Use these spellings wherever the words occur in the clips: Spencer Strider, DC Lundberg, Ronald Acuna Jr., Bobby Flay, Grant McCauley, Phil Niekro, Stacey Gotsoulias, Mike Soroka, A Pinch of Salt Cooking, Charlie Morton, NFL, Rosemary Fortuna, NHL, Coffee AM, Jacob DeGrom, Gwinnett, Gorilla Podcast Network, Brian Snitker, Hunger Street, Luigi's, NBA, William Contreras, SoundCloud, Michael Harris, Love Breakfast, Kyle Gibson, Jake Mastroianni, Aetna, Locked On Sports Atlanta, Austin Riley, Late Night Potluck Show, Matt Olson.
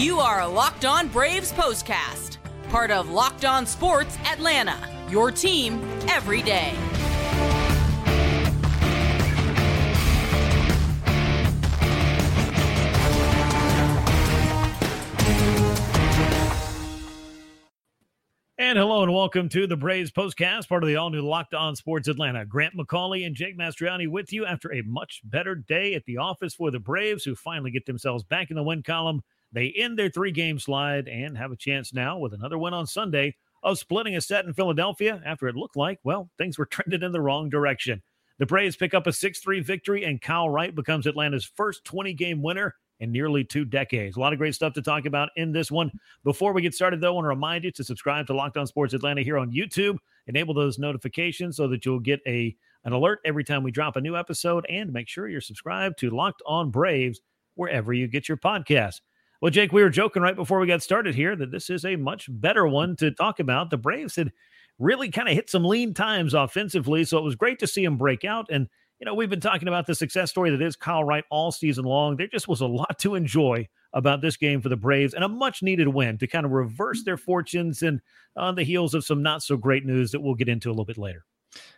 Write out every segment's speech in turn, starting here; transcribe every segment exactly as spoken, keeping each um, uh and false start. You are Locked On Braves Postcast, part of Locked On Sports Atlanta, your team every day. And hello and welcome to the Braves Postcast, part of the all-new Locked On Sports Atlanta. Grant McCauley and Jake Mastroianni with you after a much better day at the office for the Braves, who finally get themselves back in the win column. They end their three-game slide and have a chance now with another win on Sunday of splitting a set in Philadelphia after it looked like, well, things were trended in the wrong direction. The Braves pick up a six three victory, and Kyle Wright becomes Atlanta's first twenty-game winner in nearly two decades. A lot of great stuff to talk about in this one. Before we get started, though, I want to remind you to subscribe to Locked On Sports Atlanta here on YouTube. Enable those notifications so that you'll get a an alert every time we drop a new episode, and make sure you're subscribed to Locked On Braves wherever you get your podcast. Well, Jake, we were joking right before we got started here that this is a much better one to talk about. The Braves had really kind of hit some lean times offensively, so it was great to see them break out. And you know, we've been talking about the success story that is Kyle Wright all season long. There just was a lot to enjoy about this game for the Braves, and a much-needed win to kind of reverse their fortunes, and on the heels of some not-so-great news that we'll get into a little bit later.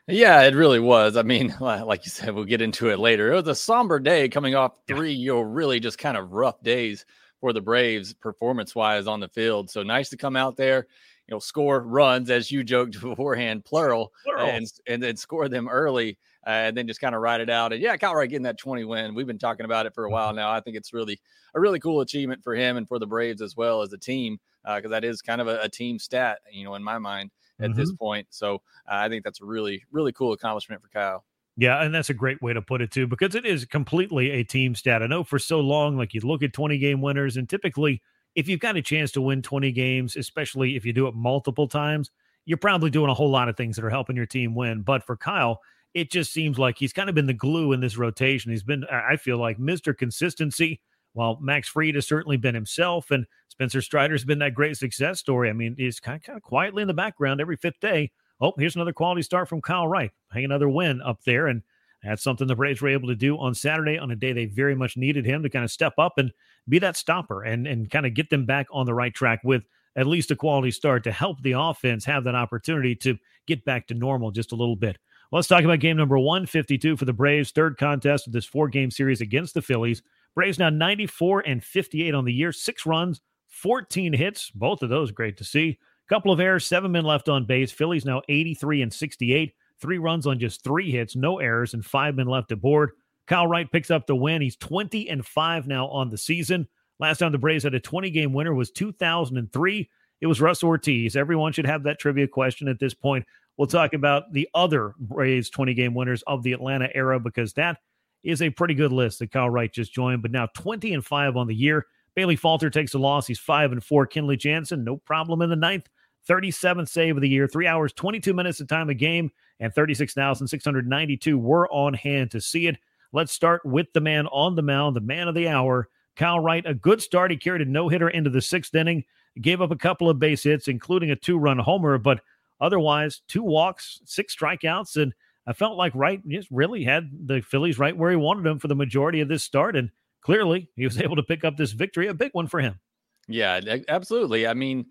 Yeah, it really was. I mean, like you said, we'll get into it later. It was a somber day coming off three you know, really just kind of rough days for the Braves performance-wise on the field. So nice to come out there, you know, score runs, as you joked beforehand, plural, plural. and and then score them early. Uh, and then just kind of ride it out. And yeah, Kyle Wright getting that twenty win. We've been talking about it for a while now. I think it's really a really cool achievement for him and for the Braves as well as a team, because uh, that is kind of a, a team stat, you know, in my mind at mm-hmm. this point. So uh, I think that's a really, really cool accomplishment for Kyle. Yeah, and that's a great way to put it, too, because it is completely a team stat. I know for so long, like, you look at twenty-game winners, and typically if you've got a chance to win twenty games, especially if you do it multiple times, you're probably doing a whole lot of things that are helping your team win. But for Kyle, it just seems like he's kind of been the glue in this rotation. He's been, I feel like, Mister Consistency, while Max Fried has certainly been himself, and Spencer Strider has been that great success story. I mean, he's kind of, kind of quietly in the background every fifth day. Oh, here's another quality start from Kyle Wright. Hang another win up there, and that's something the Braves were able to do on Saturday, on a day they very much needed him to kind of step up and be that stopper and, and kind of get them back on the right track with at least a quality start to help the offense have that opportunity to get back to normal just a little bit. Let's talk about game number one fifty-two for the Braves, third contest of this four-game series against the Phillies. Braves now ninety-four and fifty-eight on the year, six runs, fourteen hits. Both of those great to see. A couple of errors, seven men left on base. Phillies now eighty-three and sixty-eight, three runs on just three hits, no errors, and five men left aboard. Kyle Wright picks up the win. He's twenty and five now on the season. Last time the Braves had a twenty-game winner was two thousand three. It was Russ Ortiz. Everyone should have that trivia question at this point. We'll talk about the other Braves twenty-game winners of the Atlanta era, because that is a pretty good list that Kyle Wright just joined, but now twenty and five on the year. Bailey Falter takes a loss. He's five and four. Kenley Jansen, no problem in the ninth. thirty-seventh save of the year. Three hours, twenty-two minutes of time of game, and thirty-six thousand six hundred ninety-two were on hand to see it. Let's start with the man on the mound, the man of the hour, Kyle Wright. A good start. He carried a no-hitter into the sixth inning. He gave up a couple of base hits, including a two-run homer, but otherwise, two walks, six strikeouts, and I felt like Wright just really had the Phillies right where he wanted them for the majority of this start, and clearly he was able to pick up this victory, a big one for him. Yeah, absolutely. I mean,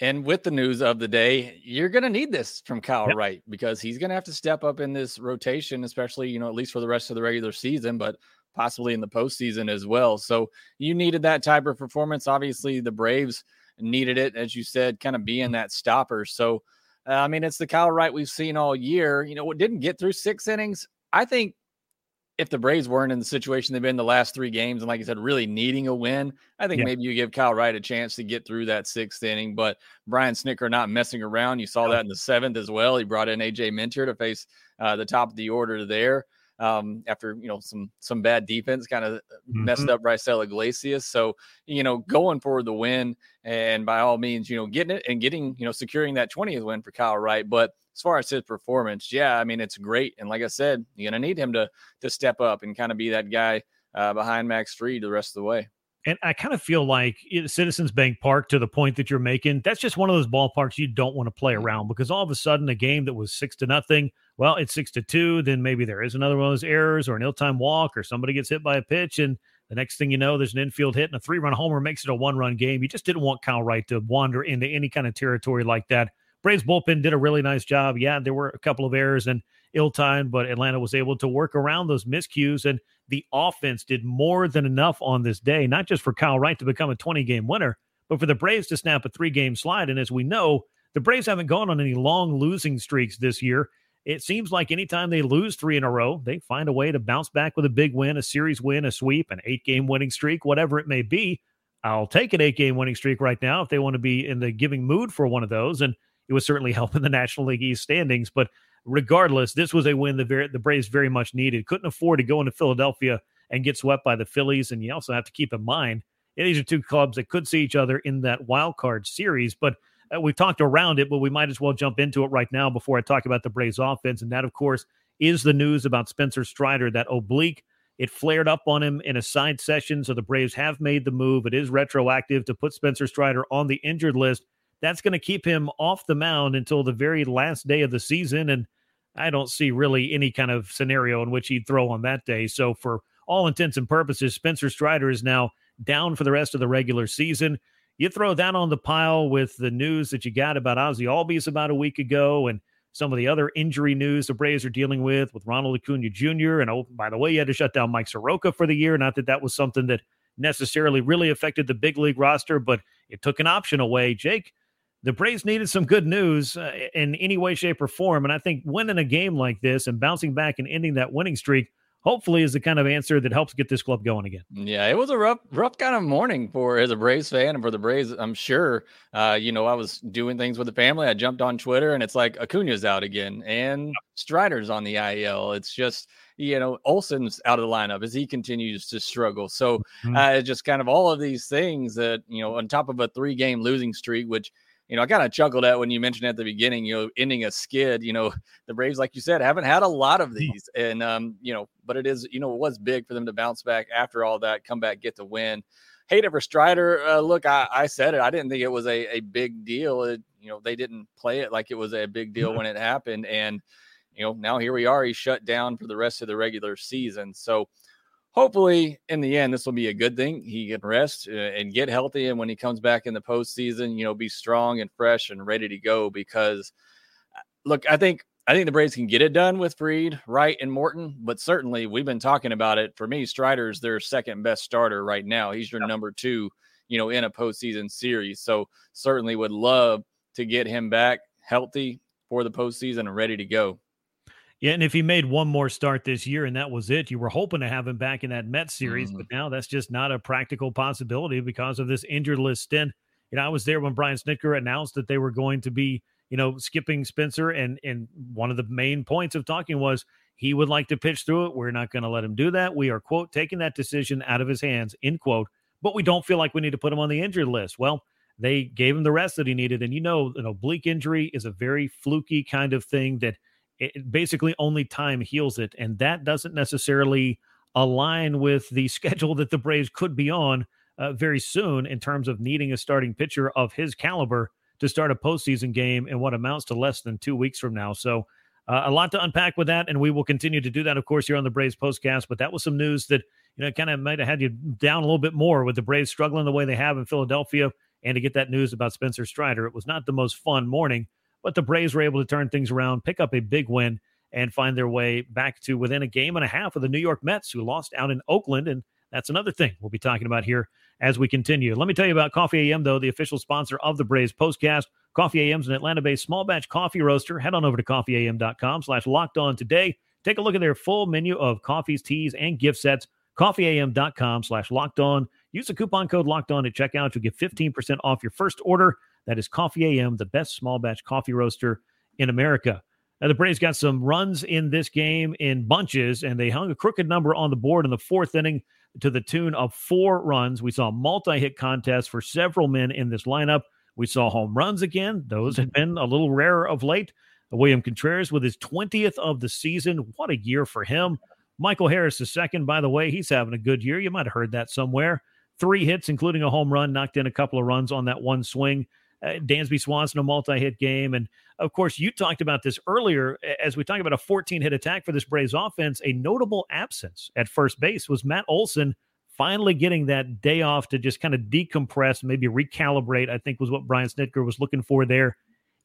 and with the news of the day, you're going to need this from Kyle yep. Wright, because he's going to have to step up in this rotation, especially, you know, at least for the rest of the regular season, but possibly in the postseason as well. So you needed that type of performance. Obviously, the Braves needed it, as you said, kind of being that stopper. So I mean, it's the Kyle Wright we've seen all year. You know, what didn't get through six innings. I think if the Braves weren't in the situation they've been in the last three games, and like you said, really needing a win, I think yeah. maybe you give Kyle Wright a chance to get through that sixth inning. But Brian Snitker not messing around. You saw that in the seventh as well. He brought in A J Minter to face uh, the top of the order there um, after, you know, some some bad defense kind of mm-hmm. messed up Raisel Iglesias. So, you know, going for the win. And by all means, you know, getting it and getting, you know, securing that twentieth win for Kyle Wright. But as far as his performance, yeah, I mean, it's great. And like I said, you're going to need him to to step up and kind of be that guy uh, behind Max Fried the rest of the way. And I kind of feel like Citizens Bank Park, to the point that you're making, that's just one of those ballparks you don't want to play around, because all of a sudden a game that was six to nothing, well, it's six to two. Then maybe there is another one of those errors or an ill-timed walk, or somebody gets hit by a pitch, and The next thing you know, there's an infield hit and a three-run homer makes it a one-run game. You just didn't want Kyle Wright to wander into any kind of territory like that. Braves bullpen did a really nice job. Yeah, there were a couple of errors and ill-timed, but Atlanta was able to work around those miscues, and the offense did more than enough on this day, not just for Kyle Wright to become a twenty-game winner, but for the Braves to snap a three-game slide. And as we know, the Braves haven't gone on any long losing streaks this year. It seems like anytime they lose three in a row, they find a way to bounce back with a big win, a series win, a sweep, an eight-game winning streak, whatever it may be. I'll take an eight-game winning streak right now if they want to be in the giving mood for one of those, and it was certainly helping the National League East standings. But regardless, this was a win the, the Braves very much needed. Couldn't afford to go into Philadelphia and get swept by the Phillies, and you also have to keep in mind, these are two clubs that could see each other in that wild card series, but Uh, we've talked around it, but we might as well jump into it right now before I talk about the Braves offense. And that, of course, is the news about Spencer Strider, that oblique. It flared up on him in a side session, so the Braves have made the move. It is retroactive to put Spencer Strider on the injured list. That's going to keep him off the mound until the very last day of the season, and I don't see really any kind of scenario in which he'd throw on that day. So for all intents and purposes, Spencer Strider is now down for the rest of the regular season. You throw that on the pile with the news that you got about Ozzie Albies about a week ago and some of the other injury news the Braves are dealing with, with Ronald Acuna Junior And, oh, by the way, you had to shut down Mike Soroka for the year. Not that that was something that necessarily really affected the big league roster, but it took an option away. Jake, the Braves needed some good news uh, in any way, shape, or form. And I think winning a game like this and bouncing back and ending that winning streak hopefully is the kind of answer that helps get this club going again. Yeah, it was a rough, rough kind of morning for as a Braves fan and for the Braves, I'm sure. Uh, you know, I was doing things with the family. I jumped on Twitter, and it's like Acuna's out again, and Strider's on the I L. It's just, you know, Olson's out of the lineup as he continues to struggle. So mm-hmm. uh, just kind of all of these things that, you know, on top of a three-game losing streak, which – you know, I kind of chuckled at when you mentioned at the beginning, you know, ending a skid. You know, the Braves, like you said, haven't had a lot of these. And, um, you know, but it is, you know, it was big for them to bounce back after all that, come back, get the win. Hate it for Strider. Uh, look, I, I said it. I didn't think it was a, a big deal. It, you know, they didn't play it like it was a big deal yeah. when it happened. And, you know, now here we are. He's shut down for the rest of the regular season. So, hopefully, in the end, this will be a good thing. He can rest uh, and get healthy, and when he comes back in the postseason, you know, be strong and fresh and ready to go. Because, look, I think I think the Braves can get it done with Fried, Wright, and Morton. But certainly, we've been talking about it. For me, Strider's their second best starter right now. He's your number two, you know, in a postseason series. So certainly would love to get him back healthy for the postseason and ready to go. Yeah, and if he made one more start this year and that was it, you were hoping to have him back in that Mets series, mm-hmm. but now that's just not a practical possibility because of this injured list stint. You know, I was there when Brian Snitker announced that they were going to be, you know, skipping Spencer, and and one of the main points of talking was he would like to pitch through it. We're not going to let him do that. We are, quote, taking that decision out of his hands, end quote, but we don't feel like we need to put him on the injured list. Well, they gave him the rest that he needed, and you know, an oblique injury is a very fluky kind of thing that it basically only time heals it. And that doesn't necessarily align with the schedule that the Braves could be on uh, very soon in terms of needing a starting pitcher of his caliber to start a postseason game in what amounts to less than two weeks from now. So uh, a lot to unpack with that. And we will continue to do that, of course, here on the Braves Postcast. But that was some news that, you know, kind of might have had you down a little bit more with the Braves struggling the way they have in Philadelphia. And to get that news about Spencer Strider, it was not the most fun morning. But the Braves were able to turn things around, pick up a big win, and find their way back to within a game and a half of the New York Mets, who lost out in Oakland. And that's another thing we'll be talking about here as we continue. Let me tell you about Coffee A M, though, the official sponsor of the Braves Postcast. Coffee A M's an Atlanta-based small-batch coffee roaster. Head on over to coffeeam.com slash locked on today. Take a look at their full menu of coffees, teas, and gift sets. Coffeeam.com slash locked on. Use the coupon code locked on at checkout. You'll get fifteen percent off your first order. That is Coffee A M, the best small batch coffee roaster in America. Now, the Braves got some runs in this game in bunches, and they hung a crooked number on the board in the fourth inning to the tune of four runs. We saw multi-hit contests for several men in this lineup. We saw home runs again. Those had been a little rarer of late. William Contreras with his twentieth of the season. What a year for him. Michael Harris is second, by the way. He's having a good year. You might have heard that somewhere. Three hits, including a home run, knocked in a couple of runs on that one swing. Uh, Dansby Swanson, a multi-hit game. And, of course, you talked about this earlier. As we talked about a fourteen-hit attack for this Braves offense, a notable absence at first base was Matt Olson, finally getting that day off to just kind of decompress, maybe recalibrate, I think was what Brian Snitker was looking for there.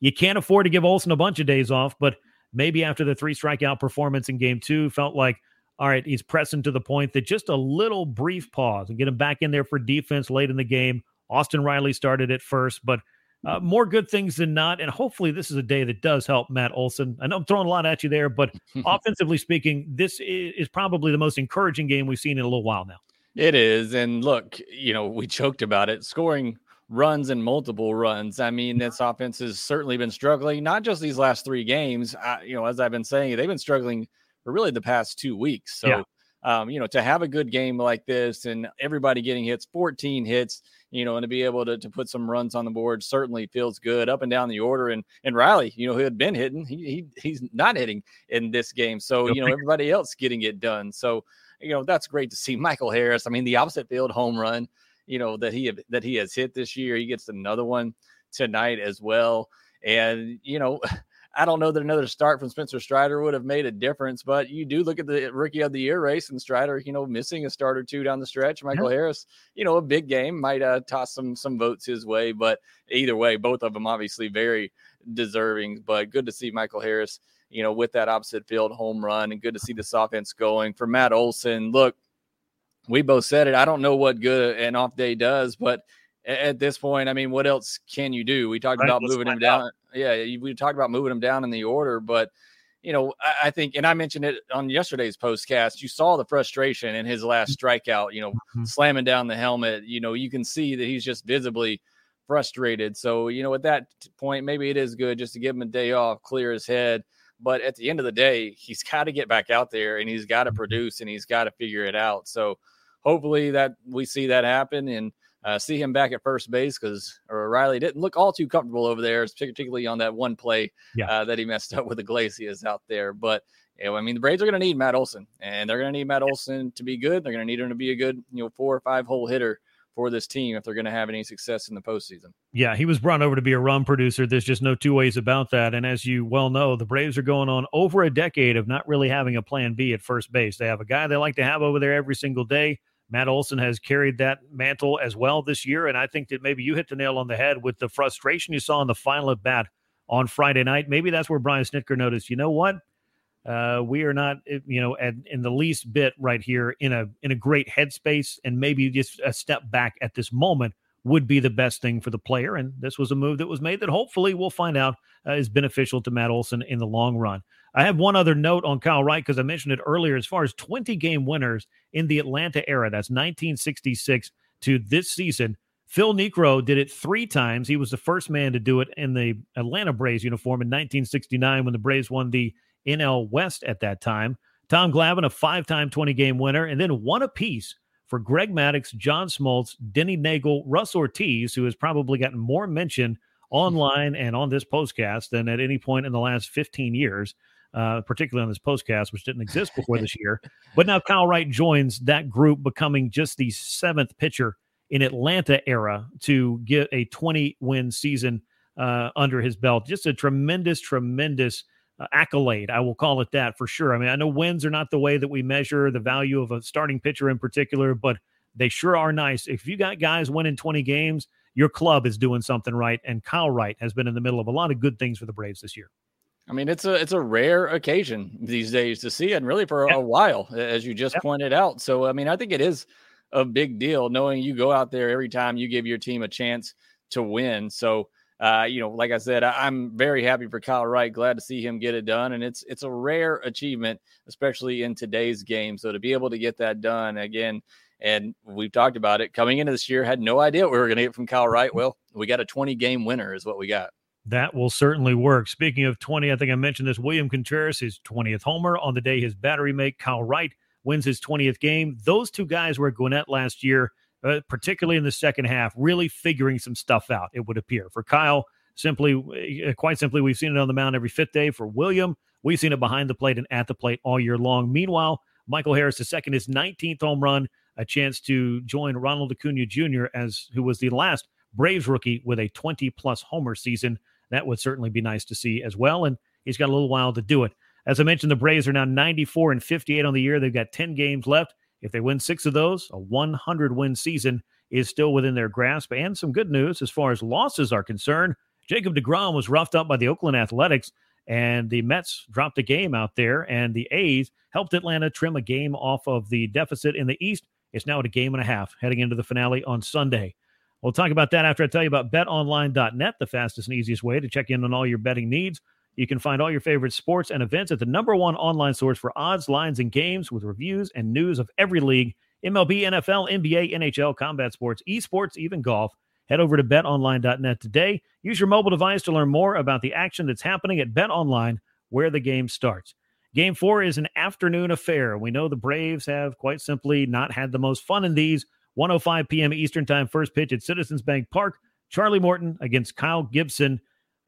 You can't afford to give Olsen a bunch of days off, but maybe after the three strikeout performance in game two, felt like, all right, he's pressing to the point that just a little brief pause and get him back in there for defense late in the game. Austin Riley started at first, but uh, more good things than not. And hopefully this is a day that does help Matt Olson. I know I'm throwing a lot at you there, but offensively speaking, this is probably the most encouraging game we've seen in a little while now. It is. And look, you know, we joked about it, scoring runs and multiple runs. I mean, this offense has certainly been struggling, not just these last three games. I, you know, as I've been saying, they've been struggling for really the past two weeks. So, yeah. um, you know, to have a good game like this and everybody getting hits, fourteen hits, you know, and to be able to, to put some runs on the board certainly feels good up and down the order. And and Riley, you know, who had been hitting, he, he he's not hitting in this game. So, you know, everybody else getting it done. So, you know, that's great to see. Michael Harris, I mean, the opposite field home run, you know, that he that he has hit this year. He gets another one tonight as well. And, you know, I don't know that another start from Spencer Strider would have made a difference, but you do look at the Rookie of the Year race and Strider, you know, missing a start or two down the stretch. Michael yeah. Harris, you know, a big game might uh, toss some some votes his way, but either way, both of them obviously very deserving. But good to see Michael Harris, you know, with that opposite field home run, and good to see this offense going. For Matt Olson, look, we both said it. I don't know what good an off day does, but at this point, I mean, what else can you do? We talked right, about moving him down. Out. Yeah, we talked about moving him down in the order, but, you know, I, I think, and I mentioned it on yesterday's postcast, you saw the frustration in his last strikeout, you know, mm-hmm. slamming down the helmet. You know, you can see that he's just visibly frustrated. So, you know, at that point, maybe it is good just to give him a day off, clear his head. But at the end of the day, he's got to get back out there and he's got to produce and he's got to figure it out. So hopefully that we see that happen and uh, see him back at first base, because Riley didn't look all too comfortable over there, particularly on that one play yeah. uh, that he messed up with Iglesias out there. But, you know, I mean, the Braves are going to need Matt Olson, and they're going to need Matt Olson to be good. They're going to need him to be a good, you know, four or five hole hitter for this team if they're going to have any success in the postseason. Yeah, he was brought over to be a run producer. There's just no two ways about that. And as you well know, the Braves are going on over a decade of not really having a plan B at first base. They have a guy they like to have over there every single day. Matt Olson has carried that mantle as well this year. And I think that maybe you hit the nail on the head with the frustration you saw in the final at bat on Friday night. Maybe that's where Brian Snitker noticed, you know what? Uh, we are not, you know, at, in the least bit right here in a in a great headspace, and maybe just a step back at this moment would be the best thing for the player. And this was a move that was made that hopefully we'll find out uh, is beneficial to Matt Olson in the long run. I have one other note on Kyle Wright, because I mentioned it earlier, as far as twenty-game winners in the Atlanta era. That's nineteen sixty-six to this season. Phil Niekro did it three times. He was the first man to do it in the Atlanta Braves uniform in nineteen sixty-nine when the Braves won the N L West at that time. Tom Glavine, a five-time twenty-game winner, and then one apiece for Greg Maddux, John Smoltz, Denny Nagel, Russ Ortiz, who has probably gotten more mention online and on this postcast than at any point in the last fifteen years, uh, particularly on this postcast, which didn't exist before this year. But now Kyle Wright joins that group, becoming just the seventh pitcher in Atlanta era to get a twenty-win season uh, under his belt. Just a tremendous, tremendous Uh, accolade, I will call it that, for sure. I mean, I know wins are not the way that we measure the value of a starting pitcher in particular, but they sure are nice. If you got guys winning twenty games, your club is doing something right, and Kyle Wright has been in the middle of a lot of good things for the Braves this year. I mean, it's a it's a rare occasion these days to see it, and really for yeah. a while, as you just yeah. pointed out. So, I mean, I think it is a big deal knowing you go out there every time, you give your team a chance to win. So, Uh, you know, like I said, I, I'm very happy for Kyle Wright. Glad to see him get it done. And it's it's a rare achievement, especially in today's game. So to be able to get that done again, and we've talked about it, coming into this year, had no idea what we were going to get from Kyle Wright. Well, we got a twenty-game winner is what we got. That will certainly work. Speaking of twenty, I think I mentioned this, William Contreras, his twentieth homer on the day his battery make. Kyle Wright wins his twentieth game. Those two guys were at Gwinnett last year. Uh, particularly in the second half, really figuring some stuff out, it would appear. For Kyle, simply, uh, quite simply, we've seen it on the mound every fifth day. For William, we've seen it behind the plate and at the plate all year long. Meanwhile, Michael Harris, the second, his nineteenth home run, a chance to join Ronald Acuna Junior, as who was the last Braves rookie with a twenty-plus homer season. That would certainly be nice to see as well, and he's got a little while to do it. As I mentioned, the Braves are now ninety-four and fifty-eight on the year. They've got ten games left. If they win six of those, a one hundred win season is still within their grasp. And some good news as far as losses are concerned. Jacob DeGrom was roughed up by the Oakland Athletics, and the Mets dropped a game out there, and the A's helped Atlanta trim a game off of the deficit in the East. It's now at a game and a half heading into the finale on Sunday. We'll talk about that after I tell you about bet online dot net, the fastest and easiest way to check in on all your betting needs. You can find all your favorite sports and events at the number one online source for odds, lines, and games with reviews and news of every league, M L B, N F L, N B A, N H L, combat sports, esports, even golf. Head over to bet online dot net today. Use your mobile device to learn more about the action that's happening at BetOnline, where the game starts. Game four is an afternoon affair. We know the Braves have quite simply not had the most fun in these. one oh five p.m. Eastern time, first pitch at Citizens Bank Park. Charlie Morton against Kyle Gibson.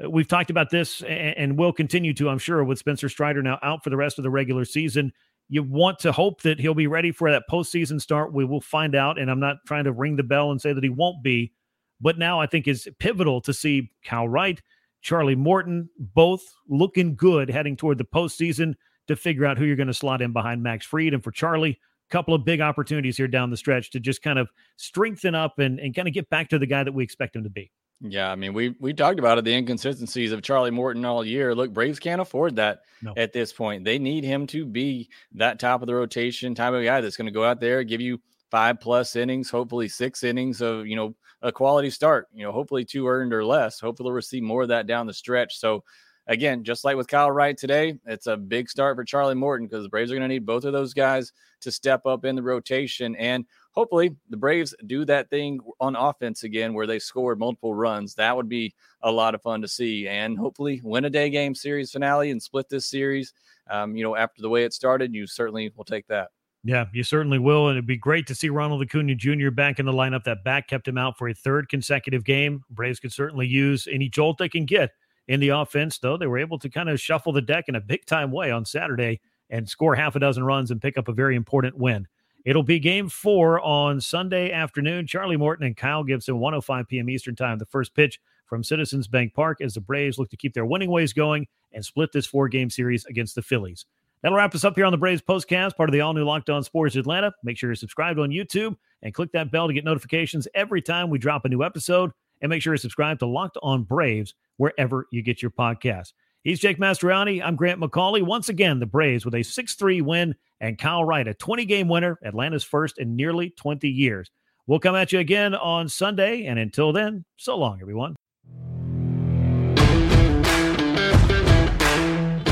We've talked about this and will continue to, I'm sure, with Spencer Strider now out for the rest of the regular season. You want to hope that he'll be ready for that postseason start. We will find out, and I'm not trying to ring the bell and say that he won't be. But now I think it's pivotal to see Kyle Wright, Charlie Morton, both looking good heading toward the postseason to figure out who you're going to slot in behind Max Fried. And for Charlie, a couple of big opportunities here down the stretch to just kind of strengthen up and, and kind of get back to the guy that we expect him to be. Yeah, I mean, we we talked about it, the inconsistencies of Charlie Morton all year. Look, Braves can't afford that no. at this point. They need him to be that top of the rotation type of guy that's going to go out there, give you five-plus innings, hopefully six innings of, you know, a quality start, you know, hopefully two earned or less. Hopefully we'll see more of that down the stretch. So, again, just like with Kyle Wright today, it's a big start for Charlie Morton because the Braves are going to need both of those guys to step up in the rotation. And hopefully the Braves do that thing on offense again where they scored multiple runs. That would be a lot of fun to see. And hopefully win a day game series finale and split this series. Um, you know, after the way it started, you certainly will take that. Yeah, you certainly will. And it'd be great to see Ronald Acuna Junior back in the lineup. That back kept him out for a third consecutive game. Braves could certainly use any jolt they can get in the offense, though. They were able to kind of shuffle the deck in a big-time way on Saturday and score half a dozen runs and pick up a very important win. It'll be game four on Sunday afternoon. Charlie Morton and Kyle Gibson, one oh five p.m. Eastern time. The first pitch from Citizens Bank Park as the Braves look to keep their winning ways going and split this four-game series against the Phillies. That'll wrap us up here on the Braves Postcast, part of the all-new Locked On Sports Atlanta. Make sure you're subscribed on YouTube and click that bell to get notifications every time we drop a new episode. And make sure you're subscribed to Locked On Braves wherever you get your podcast. He's Jake Mastroianni. I'm Grant McCauley. Once again, the Braves with a six three win and Kyle Wright, a twenty-game winner, Atlanta's first in nearly twenty years. We'll come at you again on Sunday, and until then, so long, everyone.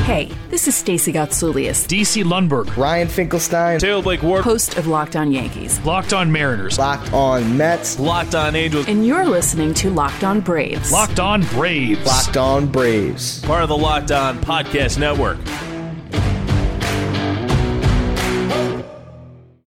Hey, this is Stacey Gotsoulias, D C. Lundberg, Ryan Finkelstein, Taylor Blake Ward, host of Locked On Yankees, Locked On Mariners, Locked On Mets, Locked On Angels, and you're listening to Locked On Braves. Locked On Braves. Locked On Braves. Part of the Locked On Podcast Network.